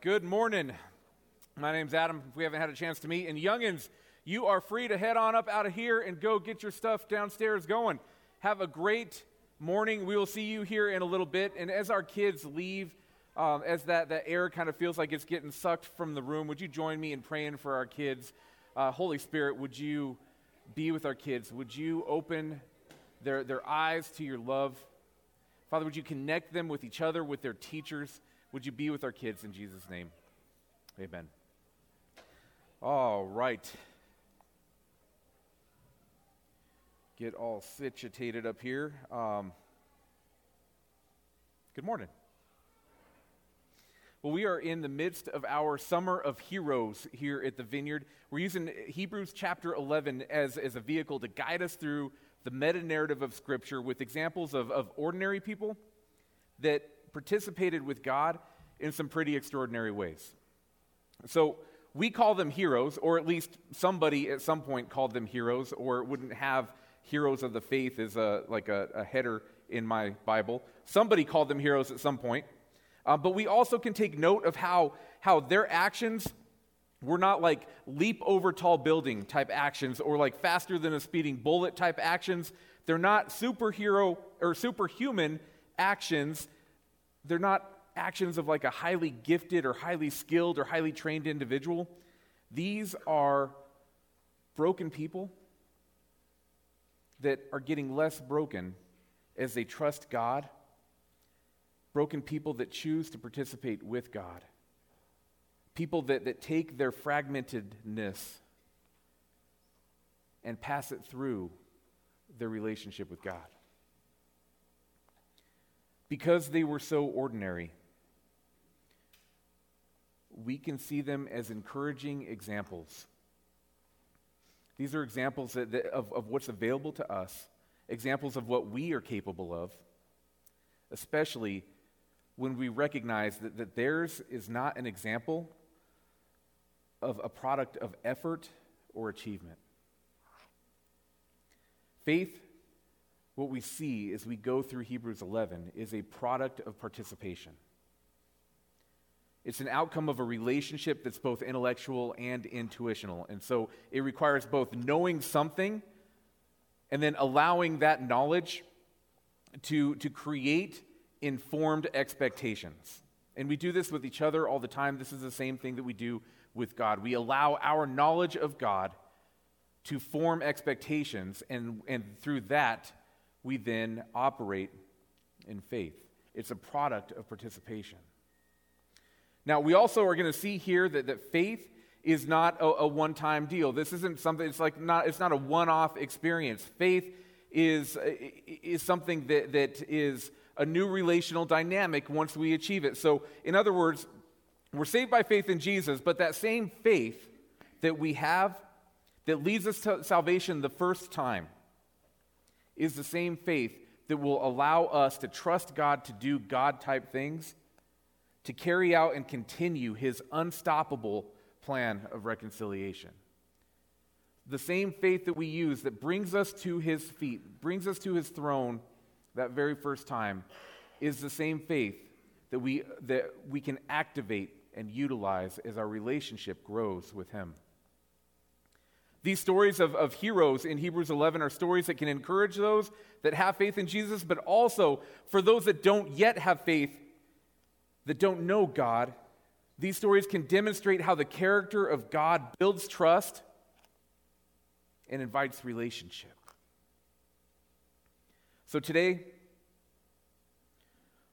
Good morning. My name's Adam, if we haven't had a chance to meet. And youngins, you are free to head on up out of here and go get your stuff downstairs going. Have a great morning. We will see you here in a little bit. And as our kids leave, as that air kind of feels like it's getting sucked from the room, would you join me in praying for our kids? Holy Spirit, would you be with our kids? Would you open their eyes to your love? Father, would you connect them with each other, with their teachers? Would you be with our kids in Jesus' name? Amen. All right. Get all situated up here. Good morning. Well, we are in the midst of our Summer of Heroes here at the Vineyard. We're using Hebrews chapter 11 as a vehicle to guide us through the meta-narrative of Scripture with examples of ordinary people that participated with God in some pretty extraordinary ways. So we call them heroes, or at least somebody at some point called them heroes, or wouldn't have heroes of the faith as a header in my Bible. Somebody called them heroes at some point. But we also can take note of how their actions were not like leap over tall building type actions, or like faster than a speeding bullet type actions. They're not superhero or superhuman actions. They're not actions of like a highly gifted or highly skilled or highly trained individual. These are broken people that are getting less broken as they trust God, broken people that choose to participate with God, people that take their fragmentedness and pass it through their relationship with God. Because they were so ordinary, we can see them as encouraging examples. These are examples of what's available to us, examples of what we are capable of, especially when we recognize that theirs is not an example of a product of effort or achievement. Faith, what we see as we go through Hebrews 11, is a product of participation. It's an outcome of a relationship that's both intellectual and intuitional. And so it requires both knowing something and then allowing that knowledge to create informed expectations. And we do this with each other all the time. This is the same thing that we do with God. We allow our knowledge of God to form expectations, and through that, we then operate in faith. It's a product of participation. Now, we also are going to see here that faith is not a one-time deal. This isn't something, it's not a one-off experience. Faith is something that is a new relational dynamic once we achieve it. So, in other words, we're saved by faith in Jesus, but that same faith that we have that leads us to salvation the first time is the same faith that will allow us to trust God to do God-type things, to carry out and continue His unstoppable plan of reconciliation. The same faith that we use that brings us to His feet, brings us to His throne that very first time, is the same faith that we can activate and utilize as our relationship grows with Him. These stories of heroes in Hebrews 11 are stories that can encourage those that have faith in Jesus, but also for those that don't yet have faith, that don't know God. These stories can demonstrate how the character of God builds trust and invites relationship. So today,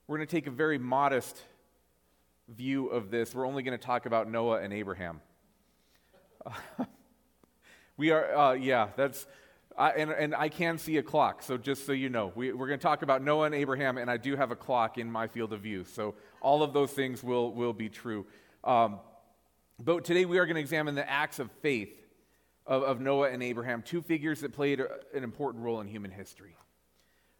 we're going to take a very modest view of this. We're only going to talk about Noah and Abraham. We are, and I can see a clock, so just so you know. We're going to talk about Noah and Abraham, and I do have a clock in my field of view, so all of those things will be true. But today we are going to examine the acts of faith of Noah and Abraham, two figures that played an important role in human history.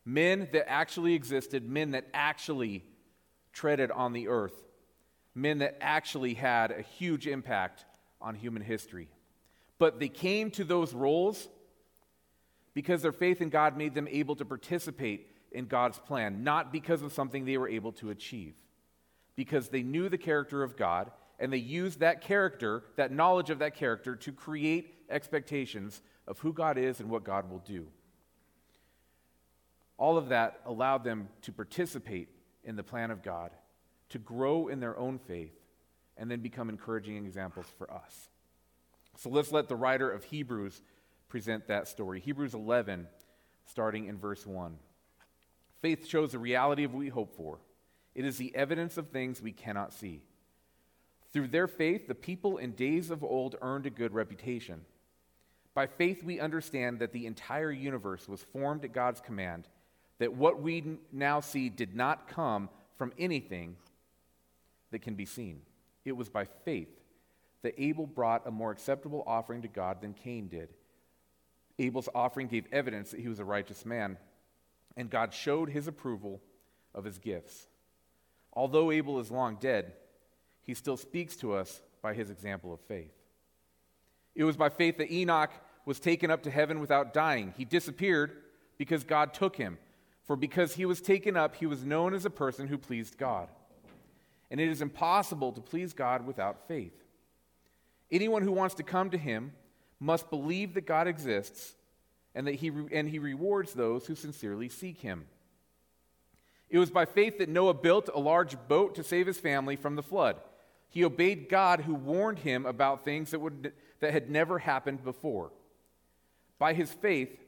Men that actually existed, men that actually treaded on the earth, men that actually had a huge impact on human history. But they came to those roles because their faith in God made them able to participate in God's plan, not because of something they were able to achieve. because they knew the character of God, and they used that character, that knowledge of that character, to create expectations of who God is and what God will do. All of that allowed them to participate in the plan of God, to grow in their own faith, and then become encouraging examples for us. So let's let the writer of Hebrews present that story. Hebrews 11, starting in verse 1. Faith shows the reality of what we hope for. It is the evidence of things we cannot see. Through their faith, the people in days of old earned a good reputation. By faith, we understand that the entire universe was formed at God's command, that what we now see did not come from anything that can be seen. It was by faith that Abel brought a more acceptable offering to God than Cain did. Abel's offering gave evidence that he was a righteous man, and God showed his approval of his gifts. Although Abel is long dead, he still speaks to us by his example of faith. It was by faith that Enoch was taken up to heaven without dying. He disappeared because God took him. For because he was taken up, he was known as a person who pleased God. And it is impossible to please God without faith. Anyone who wants to come to him must believe that God exists and that he rewards those who sincerely seek him. It was by faith that Noah built a large boat to save his family from the flood. He obeyed God, who warned him about things that had never happened before. By his faith,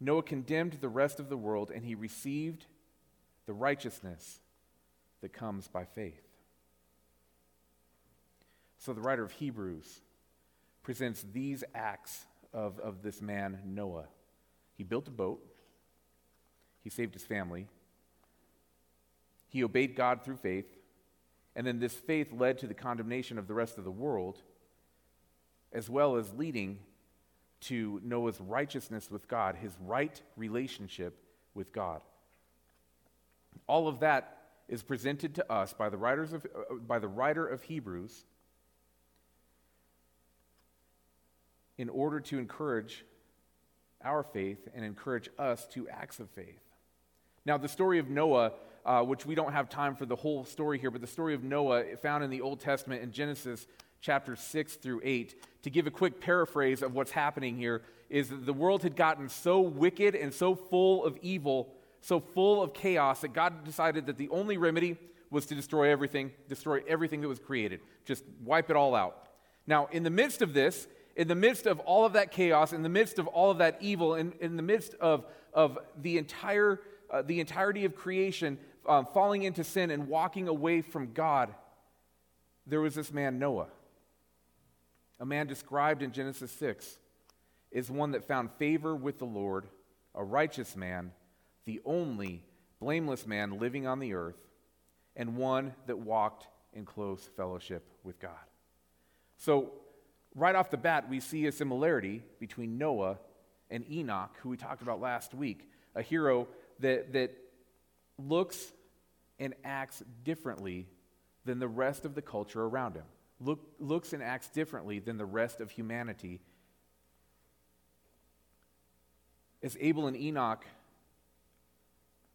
Noah condemned the rest of the world, and he received the righteousness that comes by faith. So the writer of Hebrews presents these acts of this man, Noah. He built a boat. He saved his family. He obeyed God through faith. And then this faith led to the condemnation of the rest of the world, as well as leading to Noah's righteousness with God, his right relationship with God. All of that is presented to us by the writer of Hebrews in order to encourage our faith and encourage us to acts of faith. Now, the story of Noah, which we don't have time for the whole story here, but the story of Noah found in the Old Testament in Genesis chapters 6 through 8, to give a quick paraphrase of what's happening here, is that the world had gotten so wicked and so full of evil, so full of chaos, that God decided that the only remedy was to destroy everything that was created, just wipe it all out. Now, in the midst of this, in the midst of all of that chaos, in the midst of all of that evil, in the midst of the entirety of creation falling into sin and walking away from God, there was this man Noah, a man described in Genesis 6 as one that found favor with the Lord, a righteous man, the only blameless man living on the earth, and one that walked in close fellowship with God. So, right off the bat, we see a similarity between Noah and Enoch, who we talked about last week, a hero that looks and acts differently than the rest of the culture around him, looks and acts differently than the rest of humanity. As Abel and Enoch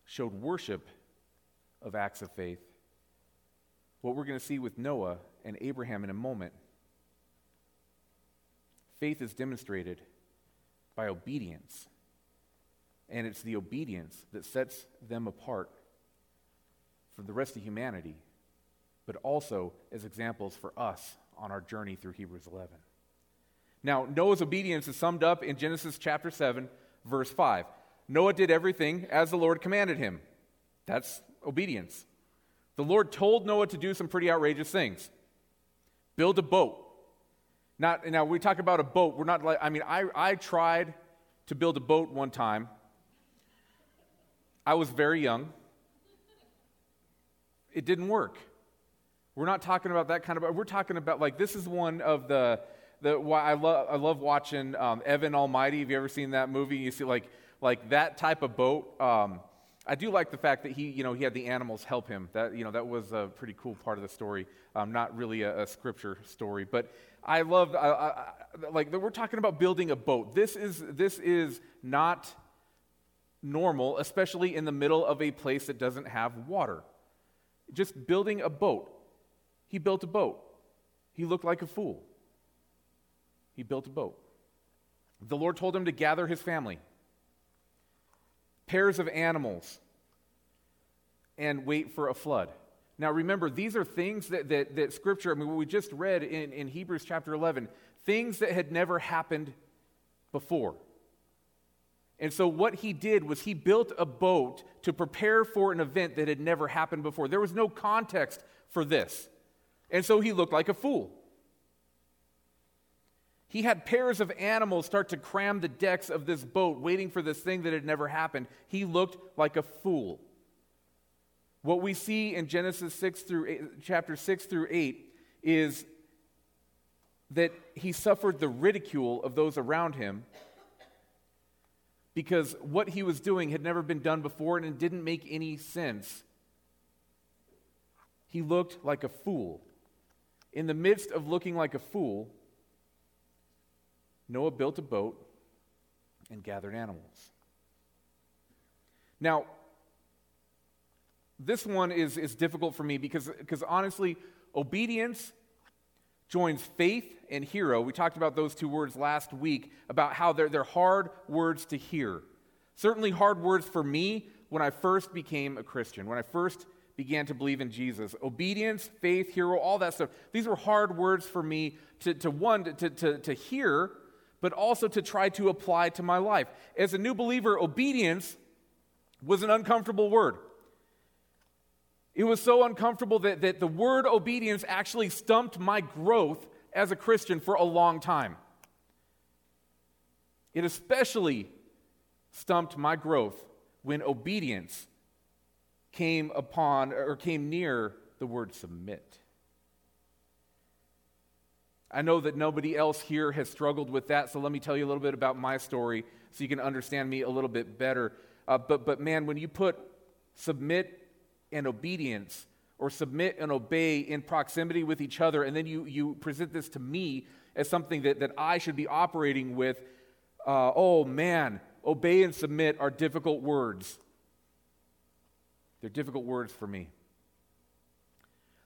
showed worship of acts of faith, what we're going to see with Noah and Abraham in a moment, faith is demonstrated by obedience, and it's the obedience that sets them apart from the rest of humanity, but also as examples for us on our journey through Hebrews 11. Now, Noah's obedience is summed up in Genesis chapter 7, verse 5. Noah did everything as the Lord commanded him. That's obedience. The Lord told Noah to do some pretty outrageous things. Build a boat. Now, we talk about a boat. We're not like, I tried to build a boat one time. I was very young. It didn't work. We're not talking about that kind of boat. We're talking about, like, this is one of the why I love watching Evan Almighty. Have you ever seen that movie? You see, like that type of boat. I do like the fact that he had the animals help him. That was a pretty cool part of the story. Not really a scripture story, but I love like we're talking about building a boat. This is not normal, especially in the middle of a place that doesn't have water. just building a boat. He built a boat. He looked like a fool. He built a boat. The Lord told him to gather his family, pairs of animals, and wait for a flood. Now remember, these are things that Scripture, I mean, what we just read in Hebrews chapter 11, things that had never happened before. And so what he did was he built a boat to prepare for an event that had never happened before. There was no context for this. And so he looked like a fool. He had pairs of animals start to cram the decks of this boat, waiting for this thing that had never happened. He looked like a fool. What we see in Genesis 6 through 8, chapter 6 through 8 is that he suffered the ridicule of those around him because what he was doing had never been done before and it didn't make any sense. He looked like a fool. In the midst of looking like a fool, Noah built a boat and gathered animals. Now, this one is difficult for me because honestly, obedience joins faith and hero. We talked about those two words last week, about how they're hard words to hear. Certainly hard words for me when I first became a Christian, when I first began to believe in Jesus. Obedience, faith, hero, all that stuff. These were hard words for me to hear, but also to try to apply to my life. As a new believer, obedience was an uncomfortable word. It was so uncomfortable that the word obedience actually stumped my growth as a Christian for a long time. It especially stumped my growth when obedience came upon or came near the word submit. I know that nobody else here has struggled with that, so let me tell you a little bit about my story so you can understand me a little bit better. But man, when you put submit and obedience, or submit and obey in proximity with each other, and then you present this to me as something that I should be operating with, oh man, obey and submit are difficult words. They're difficult words for me.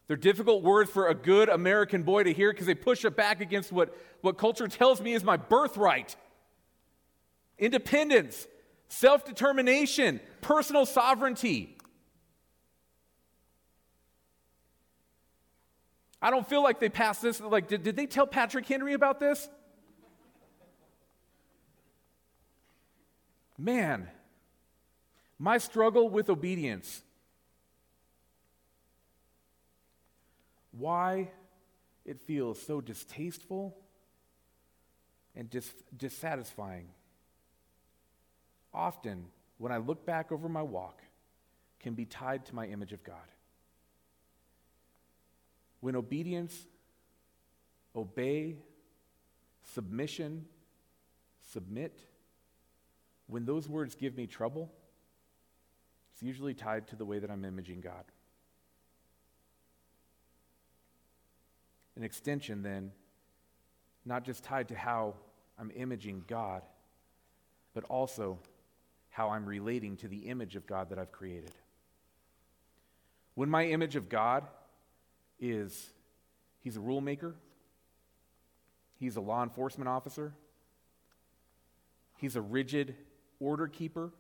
They're difficult words for a good American boy to hear because they push it back against what culture tells me is my birthright. Independence, self-determination, personal sovereignty. I don't feel like they passed this. Like, did they tell Patrick Henry about this? Man, my struggle with obedience. Why it feels so distasteful and dissatisfying. Often, when I look back over my walk, can be tied to my image of God. When obedience, obey, submission, submit, when those words give me trouble, it's usually tied to the way that I'm imaging God. An extension then, not just tied to how I'm imaging God, but also how I'm relating to the image of God that I've created. When my image of God is he's a rule maker, he's a law enforcement officer, he's a rigid order keeper.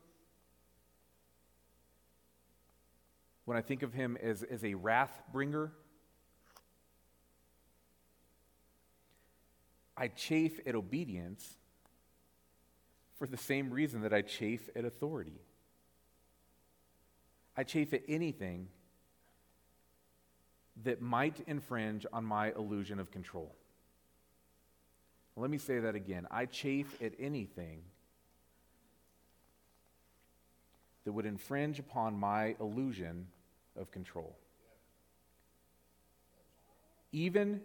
When I think of him as a wrath bringer, I chafe at obedience for the same reason that I chafe at authority. I chafe at anything that might infringe on my illusion of control. Let me say that again. I chafe at anything that would infringe upon my illusion of control. Even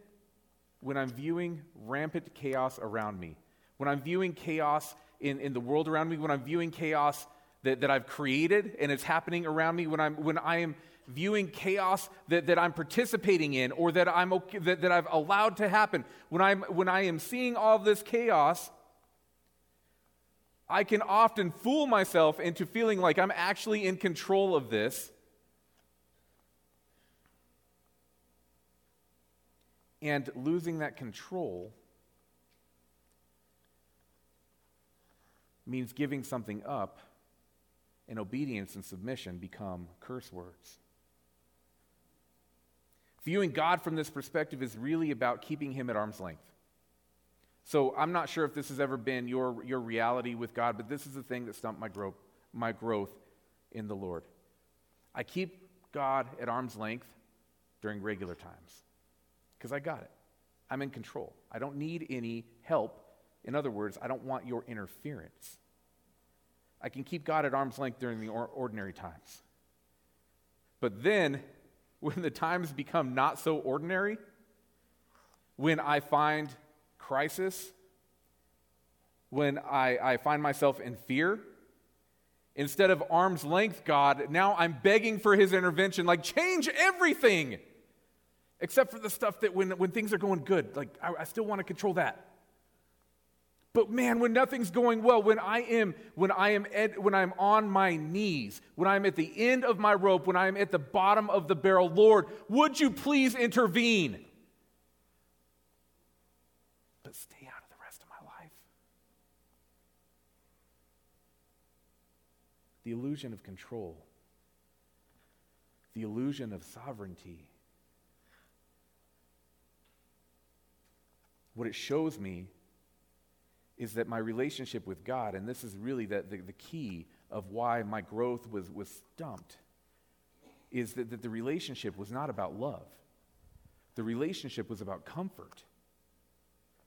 when I'm viewing rampant chaos around me, when I'm viewing chaos in the world around me, when I'm viewing chaos that I've created and it's happening around me, when I am viewing chaos that I'm participating in or that I'm okay, that I've allowed to happen. When I am seeing all this chaos, I can often fool myself into feeling like I'm actually in control of this and losing that control means giving something up, and obedience and submission become curse words. Viewing God from this perspective is really about keeping him at arm's length. So I'm not sure if this has ever been your reality with God, but this is the thing that stumped my growth in the Lord. I keep God at arm's length during regular times because I got it. I'm in control. I don't need any help. In other words, I don't want your interference. I can keep God at arm's length during the ordinary times. But then, when the times become not so ordinary, when I find crisis, when I find myself in fear, instead of arm's length God, now I'm begging for his intervention, like change everything, except for the stuff that when things are going good, like I still want to control that. But man, when nothing's going well, when I am on my knees, when I'm at the end of my rope, when I'm at the bottom of the barrel, Lord, would you please intervene? But stay out of the rest of my life. The illusion of control, the illusion of sovereignty. What it shows me is that my relationship with God, and this is really the key of why my growth was stumped, is that the relationship was not about love. The relationship was about comfort.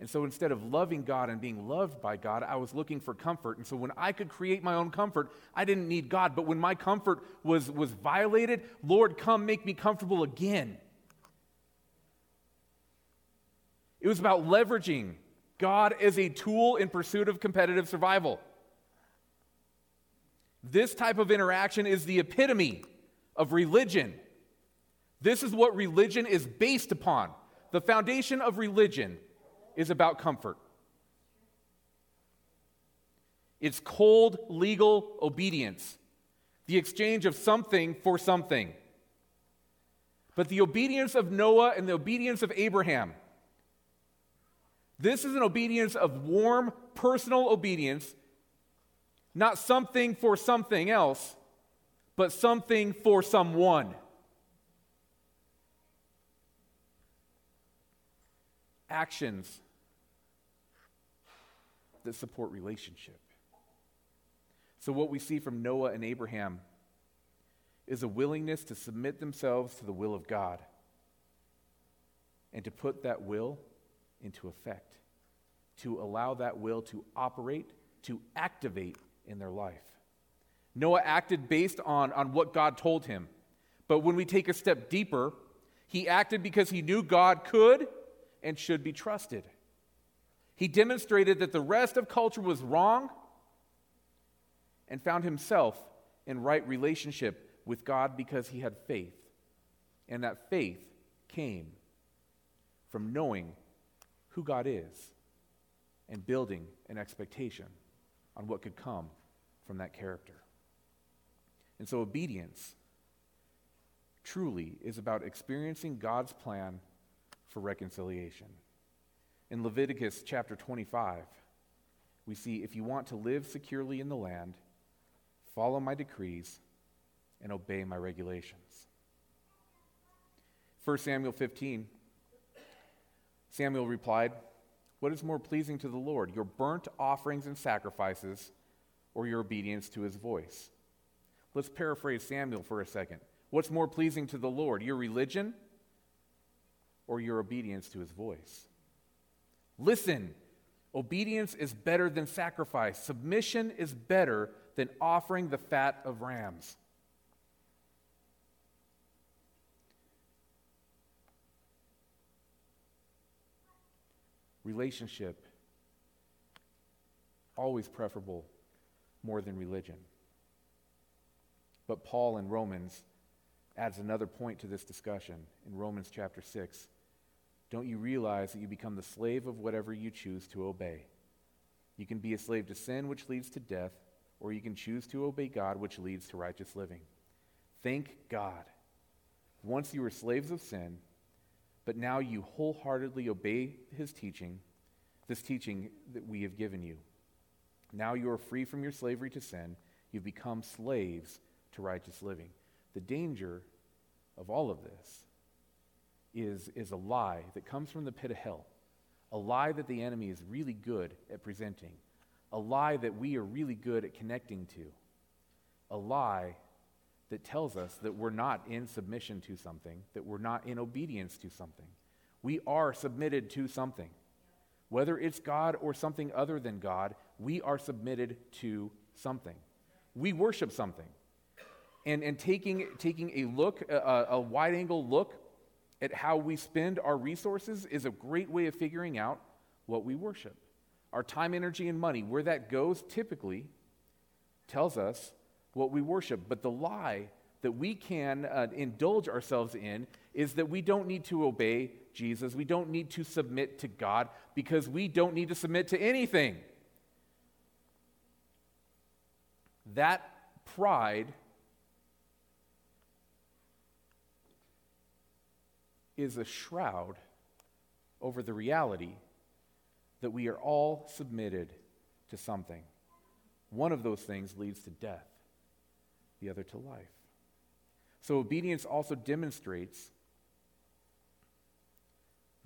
And so instead of loving God and being loved by God, I was looking for comfort. And so when I could create my own comfort, I didn't need God. But when my comfort was violated, Lord, come make me comfortable again. It was about leveraging God is a tool in pursuit of competitive survival. This type of interaction is the epitome of religion. This is what religion is based upon. The foundation of religion is about comfort. It's cold, legal obedience, the exchange of something for something. But the obedience of Noah and the obedience of Abraham, this is an obedience of warm, personal obedience, not something for something else, but something for someone. Actions that support relationship. So what we see from Noah and Abraham is a willingness to submit themselves to the will of God and to put that will into effect, to allow that will to operate, to activate in their life. Noah acted based on what God told him. But when we take a step deeper, he acted because he knew God could and should be trusted. He demonstrated that the rest of culture was wrong and found himself in right relationship with God because he had faith. And that faith came from knowing who God is, and building an expectation on what could come from that character. And so obedience truly is about experiencing God's plan for reconciliation. In Leviticus chapter 25, we see, if you want to live securely in the land, follow my decrees and obey my regulations. 1 Samuel 15, Samuel replied, what is more pleasing to the Lord, your burnt offerings and sacrifices, or your obedience to his voice? Let's paraphrase Samuel for a second. What's more pleasing to the Lord, your religion or your obedience to his voice? Listen, obedience is better than sacrifice. Submission is better than offering the fat of rams. Relationship, always preferable more than religion. But Paul in Romans adds another point to this discussion. In Romans chapter 6, don't you realize that you become the slave of whatever you choose to obey? You can be a slave to sin, which leads to death, or you can choose to obey God, which leads to righteous living. Thank God. Once you were slaves of sin, but now you wholeheartedly obey his teaching, this teaching that we have given you. Now you are free from your slavery to sin. You've become slaves to righteous living. The danger of all of this is a lie that comes from the pit of hell, a lie that the enemy is really good at presenting, a lie that we are really good at connecting to, a lie that tells us that we're not in submission to something, that we're not in obedience to something. We are submitted to something. Whether it's God or something other than God, we are submitted to something. We worship something. And taking a look, a wide-angle look at how we spend our resources is a great way of figuring out what we worship. Our time, energy, and money, where that goes typically tells us what we worship. But the lie that we can indulge ourselves in is that we don't need to obey Jesus. We don't need to submit to God because we don't need to submit to anything. That pride is a shroud over the reality that we are all submitted to something. One of those things leads to death, the other to life. So obedience also demonstrates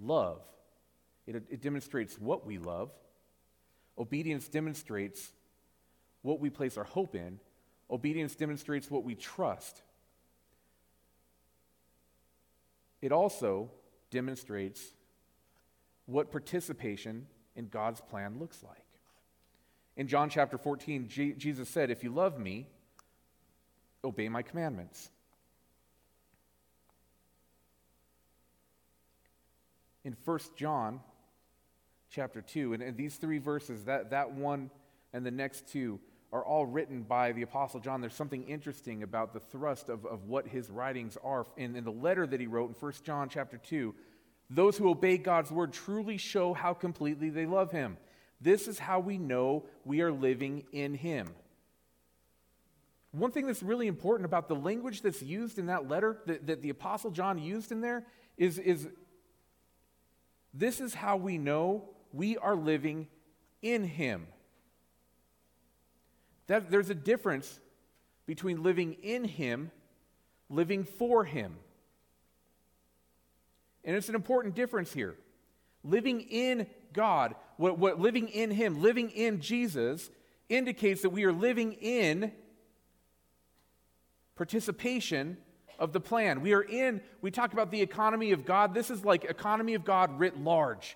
love. It demonstrates what we love. Obedience demonstrates what we place our hope in. Obedience demonstrates what we trust. It also demonstrates what participation in God's plan looks like. In John chapter 14, Jesus said, "If you love me, obey my commandments." In 1 John chapter 2, and these three verses, that one and the next two, are all written by the Apostle John. There's something interesting about the thrust of what his writings are. In the letter that he wrote in 1 John chapter 2, those who obey God's word truly show how completely they love him. This is how we know we are living in him. One thing that's really important about the language that's used in that letter, that the Apostle John used in there, is this is how we know we are living in him. That there's a difference between living in him, living for him. And it's an important difference here. Living in God, what living in him, living in Jesus, indicates that we are living in participation of the plan. We talk about the economy of God. This is like economy of God writ large,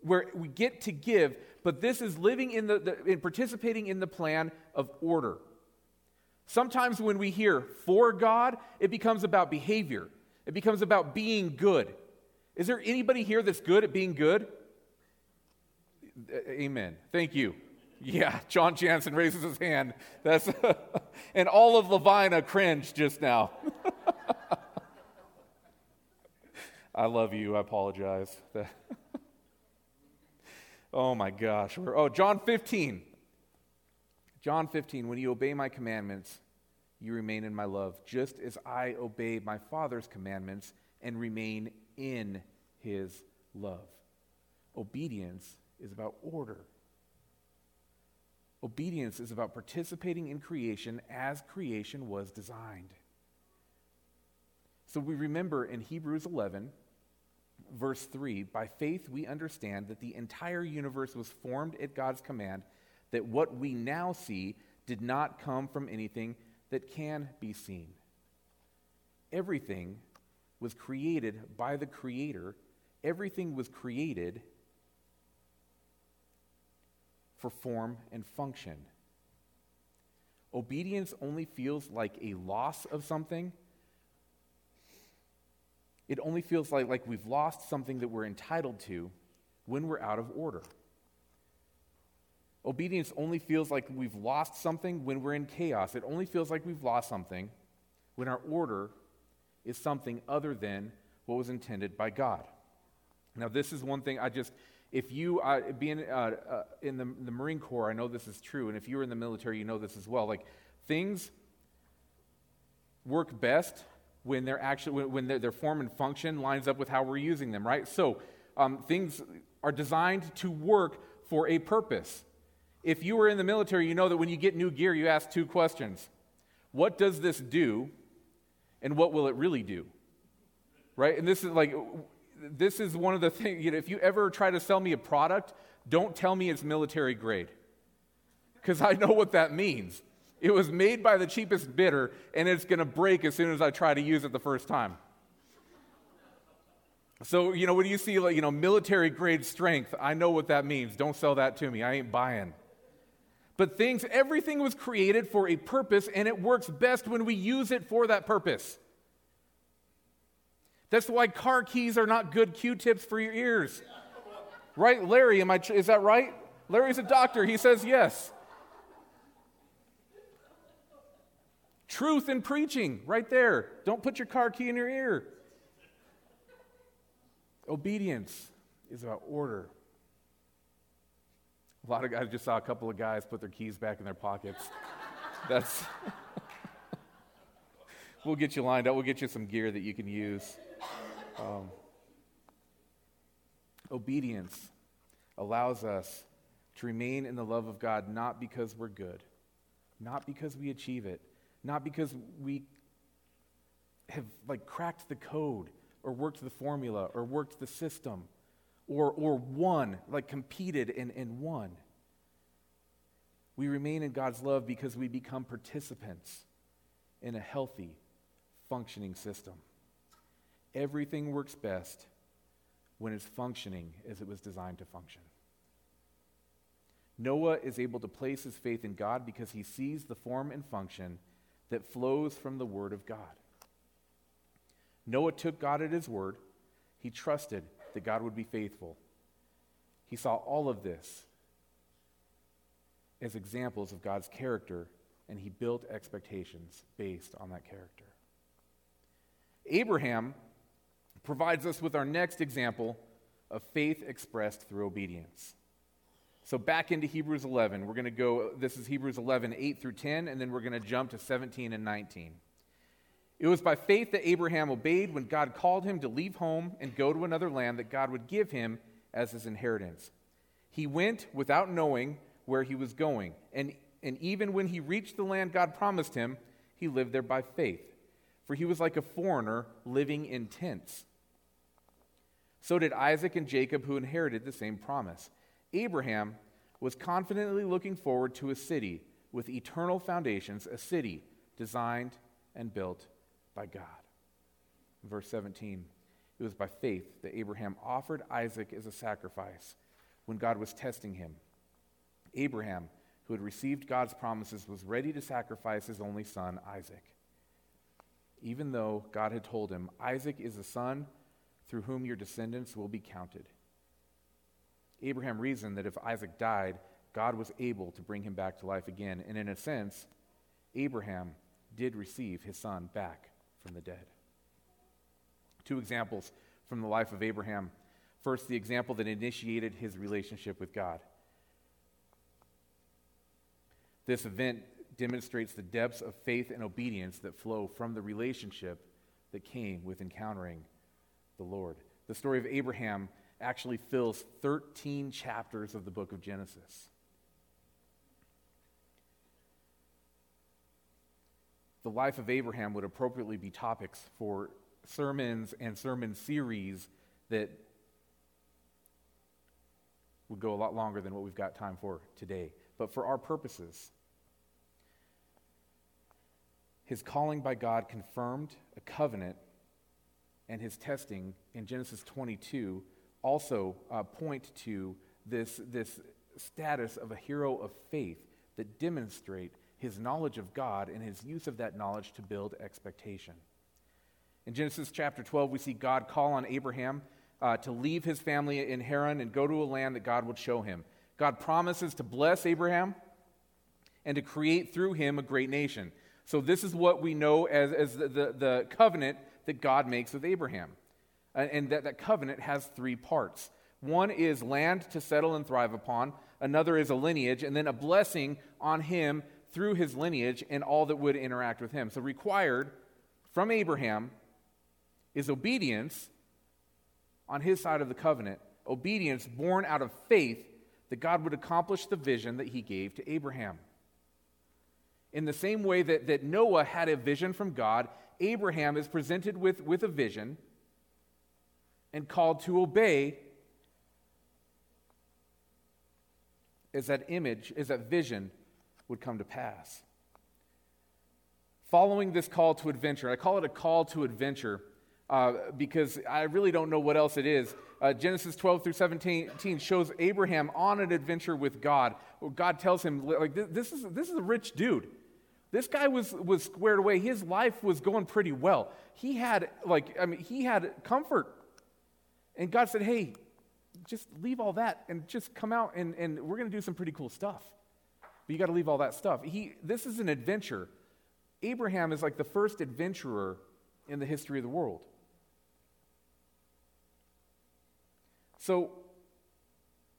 where we get to give, but this is living in participating in the plan of order. Sometimes when we hear for God, it becomes about behavior. It becomes about being good. Is there anybody here that's good at being good? Amen. Thank you. Yeah, John Jansen raises his hand. That's and all of Levina cringed just now. I love you. I apologize. Oh my gosh. John 15. John 15, when you obey my commandments, you remain in my love, just as I obey my Father's commandments and remain in his love. Obedience is about order. Obedience is about participating in creation as creation was designed. So we remember in Hebrews 11, Verse 3, by faith we understand that the entire universe was formed at God's command, that what we now see did not come from anything that can be seen. Everything was created by the Creator. Everything was created for form and function. Obedience only feels like a loss of something. It only feels like we've lost something that we're entitled to when we're out of order. Obedience only feels like we've lost something when we're in chaos. It only feels like we've lost something when our order is something other than what was intended by God. Now, this is one thing being in the Marine Corps, I know this is true, and if you were in the military, you know this as well. Things work best when they're actually their form and function lines up with how we're using them, right? So things are designed to work for a purpose. If you were in the military, you know that when you get new gear, you ask two questions. What does this do, and what will it really do? Right? And this is one of the things, you know, if you ever try to sell me a product, don't tell me it's military grade, because I know what that means. It was made by the cheapest bidder, and it's going to break as soon as I try to use it the first time. So, you know, when you see, like, you know, military grade strength, I know what that means. Don't sell that to me. I ain't buying. But everything was created for a purpose, and it works best when we use it for that purpose. That's why car keys are not good Q-tips for your ears. Right, Larry? Is that right? Larry's a doctor. He says yes. Truth in preaching, right there. Don't put your car key in your ear. Obedience is about order. A lot of guys, just saw a couple of guys put their keys back in their pockets. That's, we'll get you lined up. We'll get you some gear that you can use. Obedience allows us to remain in the love of God, not because we're good, not because we achieve it, not because we have cracked the code or worked the formula or worked the system. Or won, competed and won. We remain in God's love because we become participants in a healthy, functioning system. Everything works best when it's functioning as it was designed to function. Noah is able to place his faith in God because he sees the form and function that flows from the Word of God. Noah took God at his word. He trusted that God would be faithful. He saw all of this as examples of God's character, and he built expectations based on that character. Abraham provides us with our next example of faith expressed through obedience. So back into Hebrews 11, we're going to go, this is Hebrews 11, 8 through 10, and then we're going to jump to 17 and 19. It was by faith that Abraham obeyed when God called him to leave home and go to another land that God would give him as his inheritance. He went without knowing where he was going, and even when he reached the land God promised him, he lived there by faith, for he was like a foreigner living in tents. So did Isaac and Jacob, who inherited the same promise. Abraham was confidently looking forward to a city with eternal foundations, a city designed and built by God. In verse 17, it was by faith that Abraham offered Isaac as a sacrifice when God was testing him. Abraham, who had received God's promises, was ready to sacrifice his only son, Isaac, even though God had told him, "Isaac is the son through whom your descendants will be counted." Abraham reasoned that if Isaac died, God was able to bring him back to life again, and in a sense, Abraham did receive his son back from the dead. Two examples from the life of Abraham. First, the example that initiated his relationship with God. This event demonstrates the depths of faith and obedience that flow from the relationship that came with encountering the Lord. The story of Abraham actually fills 13 chapters of the book of Genesis. The life of Abraham would appropriately be topics for sermons and sermon series that would go a lot longer than what we've got time for today. But for our purposes, his calling by God confirmed a covenant, and his testing in Genesis 22 also point to this status of a hero of faith that demonstrate his knowledge of God and his use of that knowledge to build expectation. In Genesis chapter 12, we see God call on Abraham to leave his family in Haran and go to a land that God would show him. God promises to bless Abraham and to create through him a great nation. So this is what we know as the covenant that God makes with Abraham. And that covenant has three parts. One is land to settle and thrive upon. Another is a lineage, and then a blessing on him through his lineage and all that would interact with him. So required from Abraham is obedience on his side of the covenant, obedience born out of faith that God would accomplish the vision that he gave to Abraham. In the same way that Noah had a vision from God, Abraham is presented with a vision and called to obey as that vision would come to pass. Following this call to adventure, I call it a call to adventure because I really don't know what else it is. Genesis 12 through 17 shows Abraham on an adventure with God. God tells him, like, this is a rich dude. This guy was squared away. His life was going pretty well. He had comfort. And God said, hey, just leave all that and just come out and we're going to do some pretty cool stuff. But you got to leave all that stuff. This is an adventure. Abraham is like the first adventurer in the history of the world. So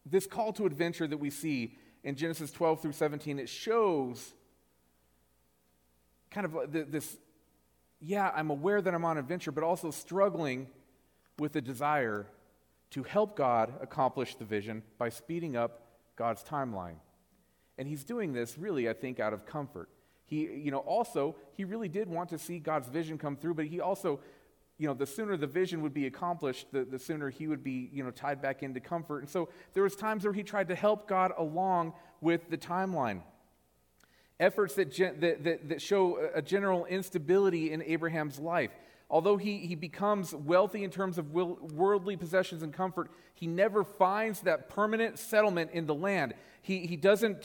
this call to adventure that we see in Genesis 12 through 17, it shows kind of this, I'm aware that I'm on an adventure, but also struggling with the desire to help God accomplish the vision by speeding up God's timeline. And he's doing this really, I think, out of comfort. He really did want to see God's vision come through, but he also, the sooner the vision would be accomplished, the sooner he would be, tied back into comfort. And so there was times where he tried to help God along with the timeline. Efforts that show a general instability in Abraham's life. Although he becomes wealthy in terms of worldly possessions and comfort, he never finds that permanent settlement in the land. He doesn't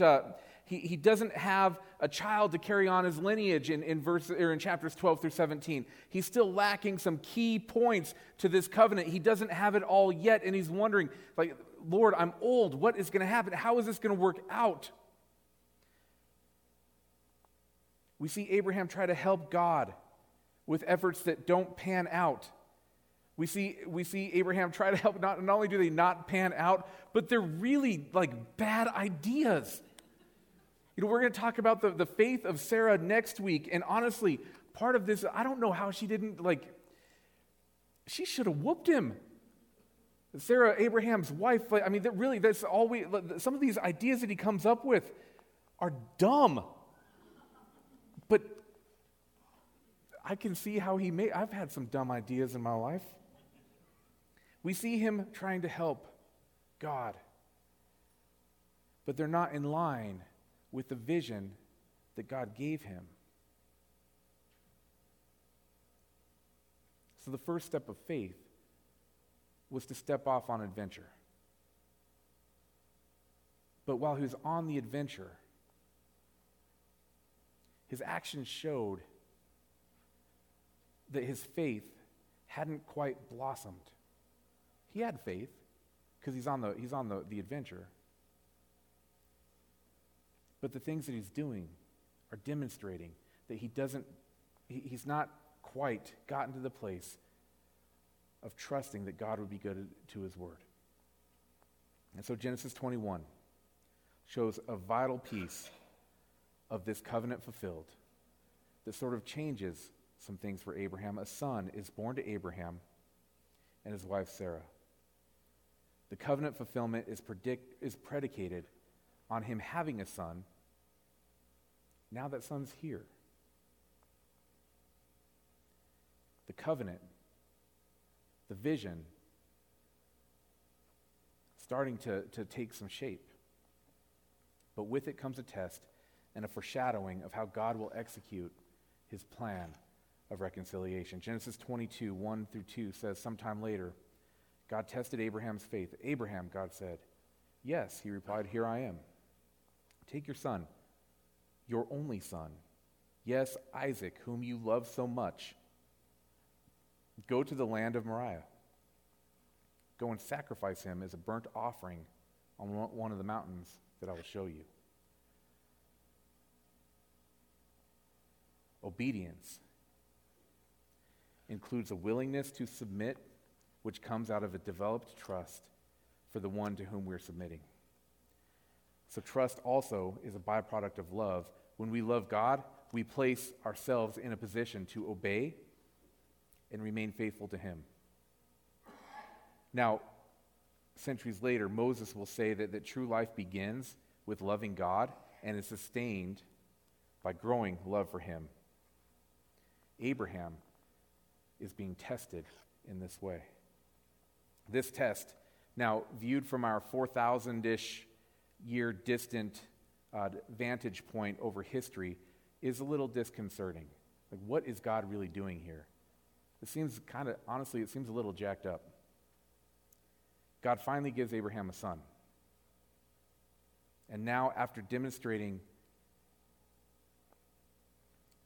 have a child to carry on his lineage in chapters 12 through 17. He's still lacking some key points to this covenant. He doesn't have it all yet, and he's wondering, like, Lord, I'm old. What is going to happen? How is this going to work out? We see Abraham try to help God with efforts that don't pan out. We see Abraham try to help. Not only do they not pan out, but they're really like bad ideas. We're going to talk about the faith of Sarah next week. And honestly, part of this, I don't know how she didn't, she should have whooped him. Sarah, Abraham's wife, some of these ideas that he comes up with are dumb. But I can see how I've had some dumb ideas in my life. We see him trying to help God, but they're not in line with the vision that God gave him. So the first step of faith was to step off on adventure. But while he was on the adventure, his actions showed that his faith hadn't quite blossomed. He had faith because he's on the adventure. But the things that he's doing are demonstrating that he's not quite gotten to the place of trusting that God would be good to his word. And so Genesis 21 shows a vital piece of this covenant fulfilled that sort of changes some things for Abraham. A son is born to Abraham and his wife Sarah. The covenant fulfillment is predicated on him having a son. Now that son's here. The covenant, the vision, starting to take some shape. But with it comes a test and a foreshadowing of how God will execute his plan of reconciliation. Genesis 22, 1 through 2 says, sometime later, God tested Abraham's faith. Abraham, God said, yes, he replied, here I am. Take your son, your only son, yes, Isaac, whom you love so much. Go to the land of Moriah. Go and sacrifice him as a burnt offering on one of the mountains that I will show you. Obedience includes a willingness to submit, which comes out of a developed trust for the one to whom we're submitting. So trust also is a byproduct of love. When we love God, we place ourselves in a position to obey and remain faithful to him. Now, centuries later, Moses will say that true life begins with loving God and is sustained by growing love for him. Abraham is being tested in this way. This test, now viewed from our 4,000-ish year distant vantage point over history, is a little disconcerting. Like, what is God really doing here? It seems kind of, honestly, it seems a little jacked up. God finally gives Abraham a son. And now, after demonstrating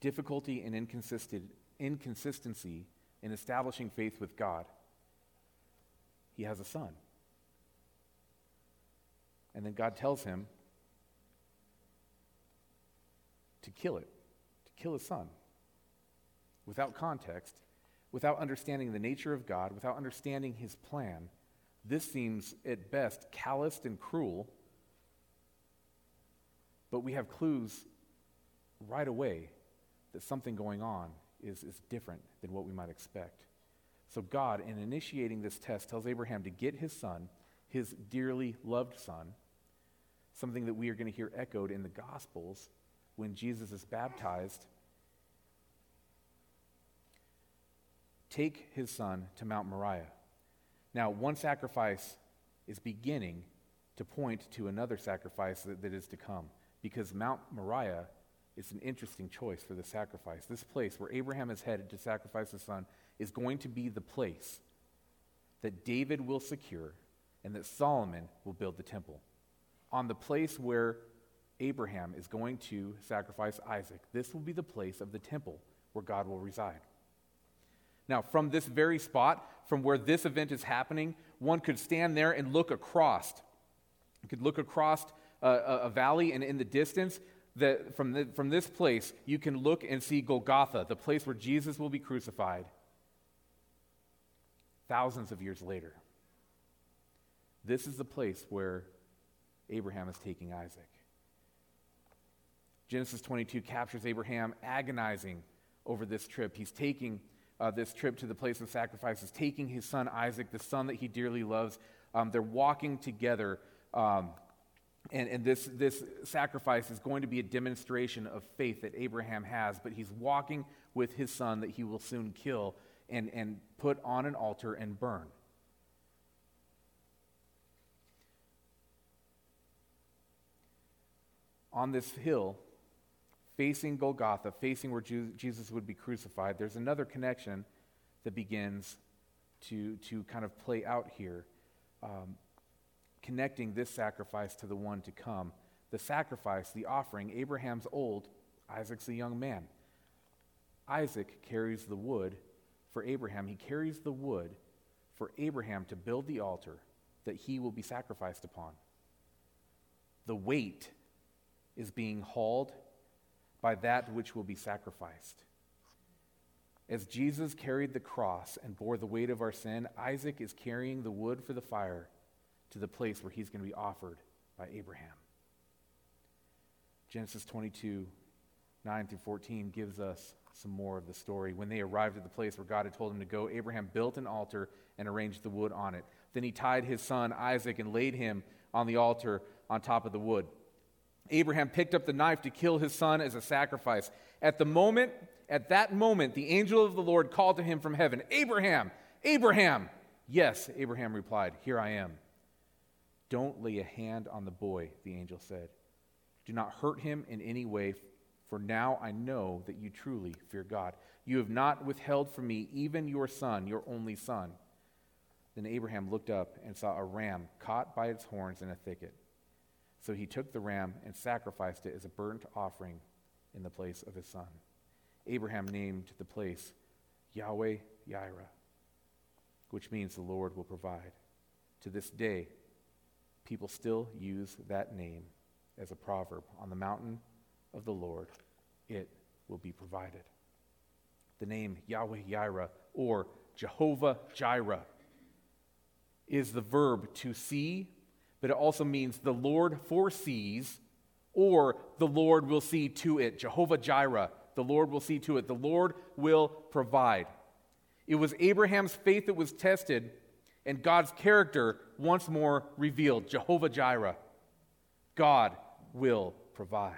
difficulty and inconsistency in establishing faith with God, he has a son. And then God tells him to kill it, to kill his son. Without context, without understanding the nature of God, without understanding his plan, this seems at best calloused and cruel, but we have clues right away that something going on is different than what we might expect. So God, in initiating this test, tells Abraham to get his son, his dearly loved son, something that we are going to hear echoed in the Gospels when Jesus is baptized. Take his son to Mount Moriah. Now, one sacrifice is beginning to point to another sacrifice that is to come, because Mount Moriah is an interesting choice for the sacrifice. This place where Abraham is headed to sacrifice his son is going to be the place that David will secure and that Solomon will build the temple. On the place where Abraham is going to sacrifice Isaac, this will be the place of the temple where God will reside. Now, from this very spot, from where this event is happening, one could stand there and look across. You could look across a valley, and in the distance, from this place, you can look and see Golgotha, the place where Jesus will be crucified thousands of years later. This is the place where Abraham is taking Isaac. Genesis 22 captures Abraham agonizing over this trip. He's taking this trip to the place of sacrifices, taking his son Isaac, the son that he dearly loves. They're walking together, and this sacrifice is going to be a demonstration of faith that Abraham has, but he's walking with his son that he will soon kill and put on an altar and burn. On this hill, facing Golgotha, facing where Jesus would be crucified, there's another connection that begins to kind of play out here, connecting this sacrifice to the one to come. The sacrifice, the offering, Abraham's old, Isaac's a young man. Isaac carries the wood for Abraham. He carries the wood for Abraham to build the altar that he will be sacrificed upon. The weight is being hauled by that which will be sacrificed. As Jesus carried the cross and bore the weight of our sin, Isaac is carrying the wood for the fire to the place where he's going to be offered by Abraham. Genesis 22, 9 through 14 gives us some more of the story. When they arrived at the place where God had told him to go, Abraham built an altar and arranged the wood on it. Then he tied his son Isaac and laid him on the altar on top of the wood. Abraham picked up the knife to kill his son as a sacrifice. At that moment, the angel of the Lord called to him from heaven, "Abraham, Abraham!" "Yes," Abraham replied, "here I am." "Don't lay a hand on the boy," the angel said. "Do not hurt him in any way, for now I know that you truly fear God. You have not withheld from me even your son, your only son." Then Abraham looked up and saw a ram caught by its horns in a thicket. So he took the ram and sacrificed it as a burnt offering in the place of his son. Abraham named the place Yahweh Yireh, which means the Lord will provide. To this day, people still use that name as a proverb. On the mountain of the Lord, it will be provided. The name Yahweh Yireh, or Jehovah Jireh, is the verb to see, but it also means the Lord foresees, or the Lord will see to it. Jehovah Jireh, the Lord will see to it. The Lord will provide. It was Abraham's faith that was tested and God's character once more revealed. Jehovah Jireh, God will provide.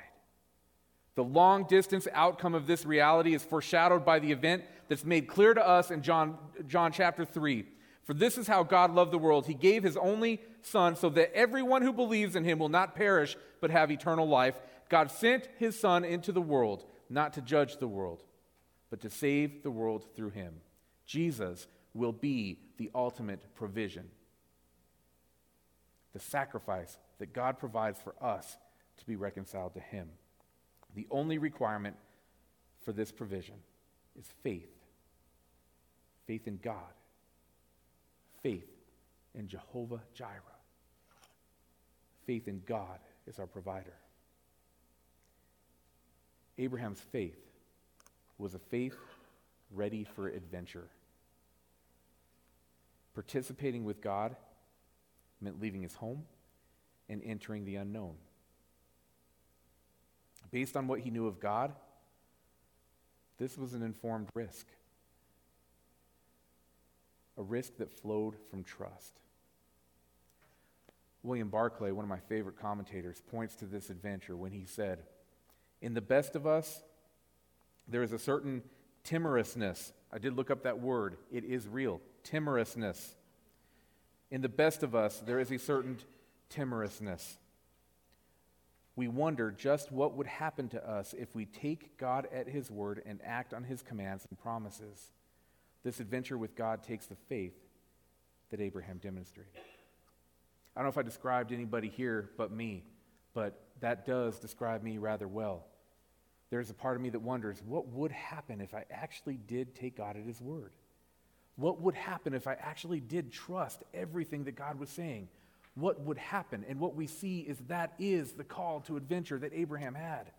The long-distance outcome of this reality is foreshadowed by the event that's made clear to us in John chapter 3. For this is how God loved the world. He gave his only Son so that everyone who believes in him will not perish but have eternal life. God sent his Son into the world, not to judge the world, but to save the world through him. Jesus will be the ultimate provision, the sacrifice that God provides for us to be reconciled to him. The only requirement for this provision is faith. Faith in God. Faith in Jehovah Jireh. Faith in God as our provider. Abraham's faith was a faith ready for adventure. Participating with God meant leaving his home and entering the unknown. Based on what he knew of God, this was an informed risk. A risk that flowed from trust. William Barclay, one of my favorite commentators, points to this adventure when he said, "In the best of us, there is a certain timorousness." I did look up that word. It is real. Timorousness. In the best of us, there is a certain timorousness. We wonder just what would happen to us if we take God at his word and act on his commands and promises. This adventure with God takes the faith that Abraham demonstrated. I don't know if I described anybody here but me, but that does describe me rather well. There's a part of me that wonders, what would happen if I actually did take God at his word? What would happen if I actually did trust everything that God was saying? What would happen? And what we see is that is the call to adventure that Abraham had.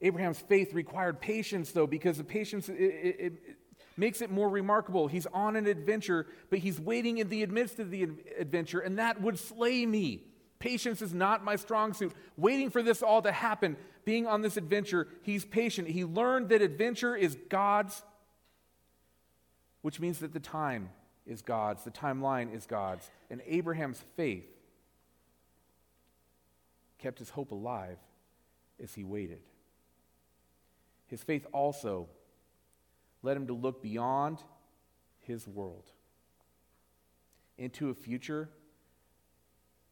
Abraham's faith required patience, though, because the patience it makes it more remarkable. He's on an adventure, but he's waiting in the midst of the adventure, and that would slay me. Patience is not my strong suit. Waiting for this all to happen, being on this adventure, he's patient. He learned that adventure is God's, which means that the time is God's, the timeline is God's, and Abraham's faith kept his hope alive as he waited. His faith also led him to look beyond his world into a future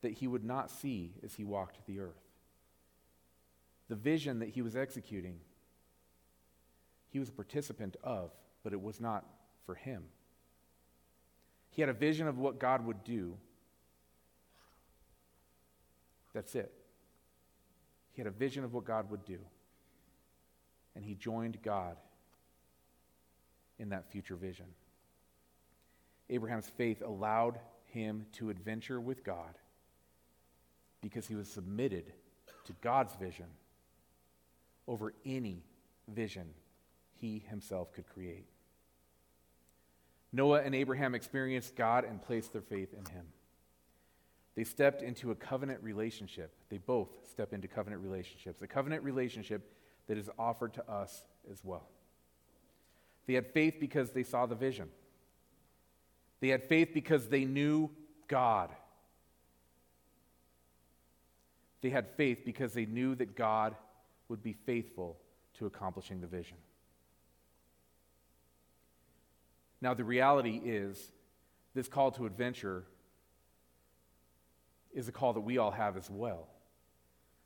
that he would not see as he walked the earth. The vision that he was executing, he was a participant of, but it was not for him. He had a vision of what God would do. That's it. He had a vision of what God would do. And he joined God in that future vision. Abraham's faith allowed him to adventure with God because he was submitted to God's vision over any vision he himself could create. Noah and Abraham experienced God and placed their faith in him. They stepped into a covenant relationship. They both step into covenant relationships. A covenant relationship that is offered to us as well. They had faith because they saw the vision. They had faith because they knew God. They had faith because they knew that God would be faithful to accomplishing the vision. Now, the reality is, this call to adventure is a call that we all have as well.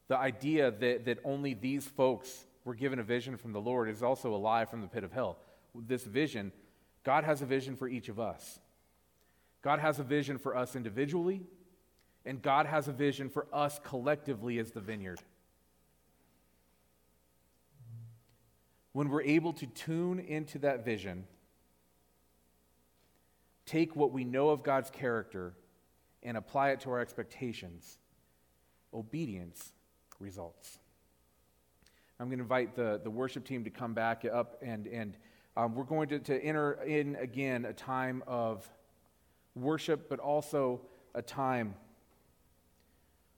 The idea that only these folks were given a vision from the Lord is also a lie from the pit of hell. This vision, God has a vision for each of us. God has a vision for us individually, and God has a vision for us collectively as the vineyard. When we're able to tune into that vision, take what we know of God's character and apply it to our expectations, obedience results. I'm going to invite the worship team to come back up, and we're going to enter in again a time of worship, but also a time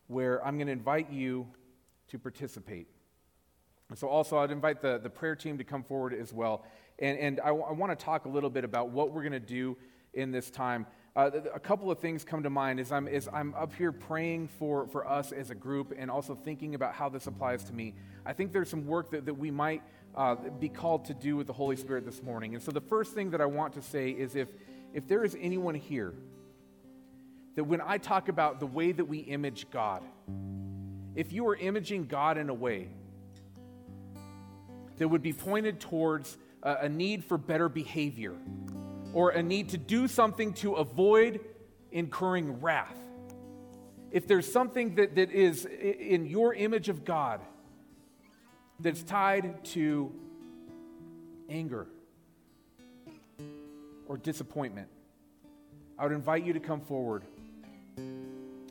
where I'm going to invite you to participate. And so also I'd invite the prayer team to come forward as well. And I want to talk a little bit about what we're going to do in this time. A couple of things come to mind as I'm up here praying for us as a group and also thinking about how this applies to me. I think there's some work that we might be called to do with the Holy Spirit this morning. And so the first thing that I want to say is if there is anyone here that when I talk about the way that we image God, if you are imaging God in a way that would be pointed towards a need for better behavior or a need to do something to avoid incurring wrath, if there's something that is in your image of God that's tied to anger or disappointment, I would invite you to come forward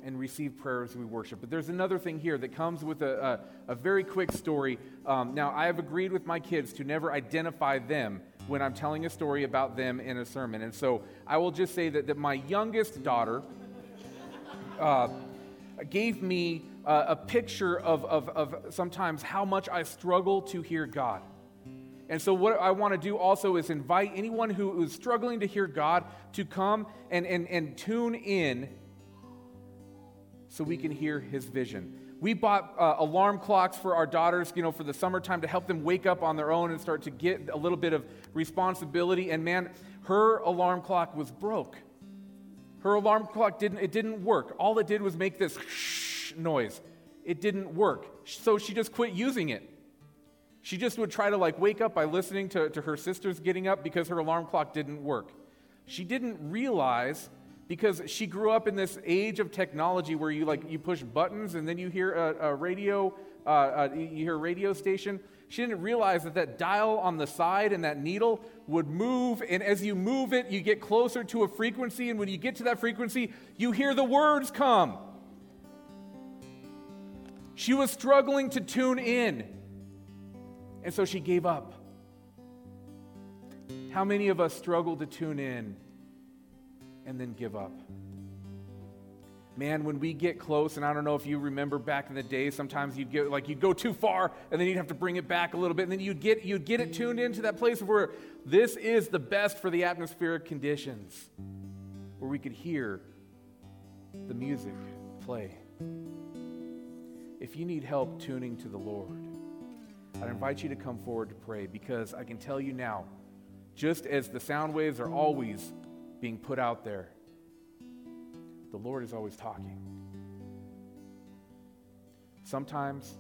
and receive prayer as we worship. But there's another thing here that comes with a very quick story. Now, I have agreed with my kids to never identify them when I'm telling a story about them in a sermon. And so I will just say that my youngest daughter gave me a picture of sometimes how much I struggle to hear God. And so what I want to do also is invite anyone who is struggling to hear God to come and tune in so we can hear his vision. We bought alarm clocks for our daughters, for the summertime to help them wake up on their own and start to get a little bit of responsibility. And man, her alarm clock was broke. Her alarm clock didn't work. All it did was make this shh noise. It didn't work. So she just quit using it. She just would try to wake up by listening to her sisters getting up because her alarm clock didn't work. She didn't realize, because she grew up in this age of technology where you push buttons and then you hear a radio station. She didn't realize that dial on the side and that needle would move, and as you move it, you get closer to a frequency, and when you get to that frequency, you hear the words come. She was struggling to tune in, and so she gave up. How many of us struggle to tune in and then give up? Man, when we get close, and I don't know if you remember back in the day, sometimes you'd get you'd go too far, and then you'd have to bring it back a little bit, and then you'd get it tuned into that place where this is the best for the atmospheric conditions, where we could hear the music play. If you need help tuning to the Lord, I'd invite you to come forward to pray, because I can tell you now, just as the sound waves are always being put out there, the Lord is always talking. Sometimes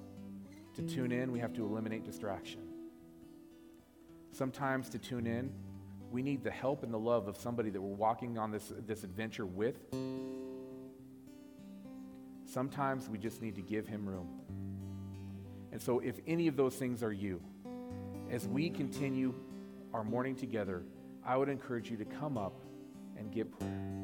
to tune in, we have to eliminate distraction. Sometimes to tune in, we need the help and the love of somebody that we're walking on this adventure with. Sometimes we just need to give him room. And so if any of those things are you, as we continue our morning together, I would encourage you to come up and get prayer.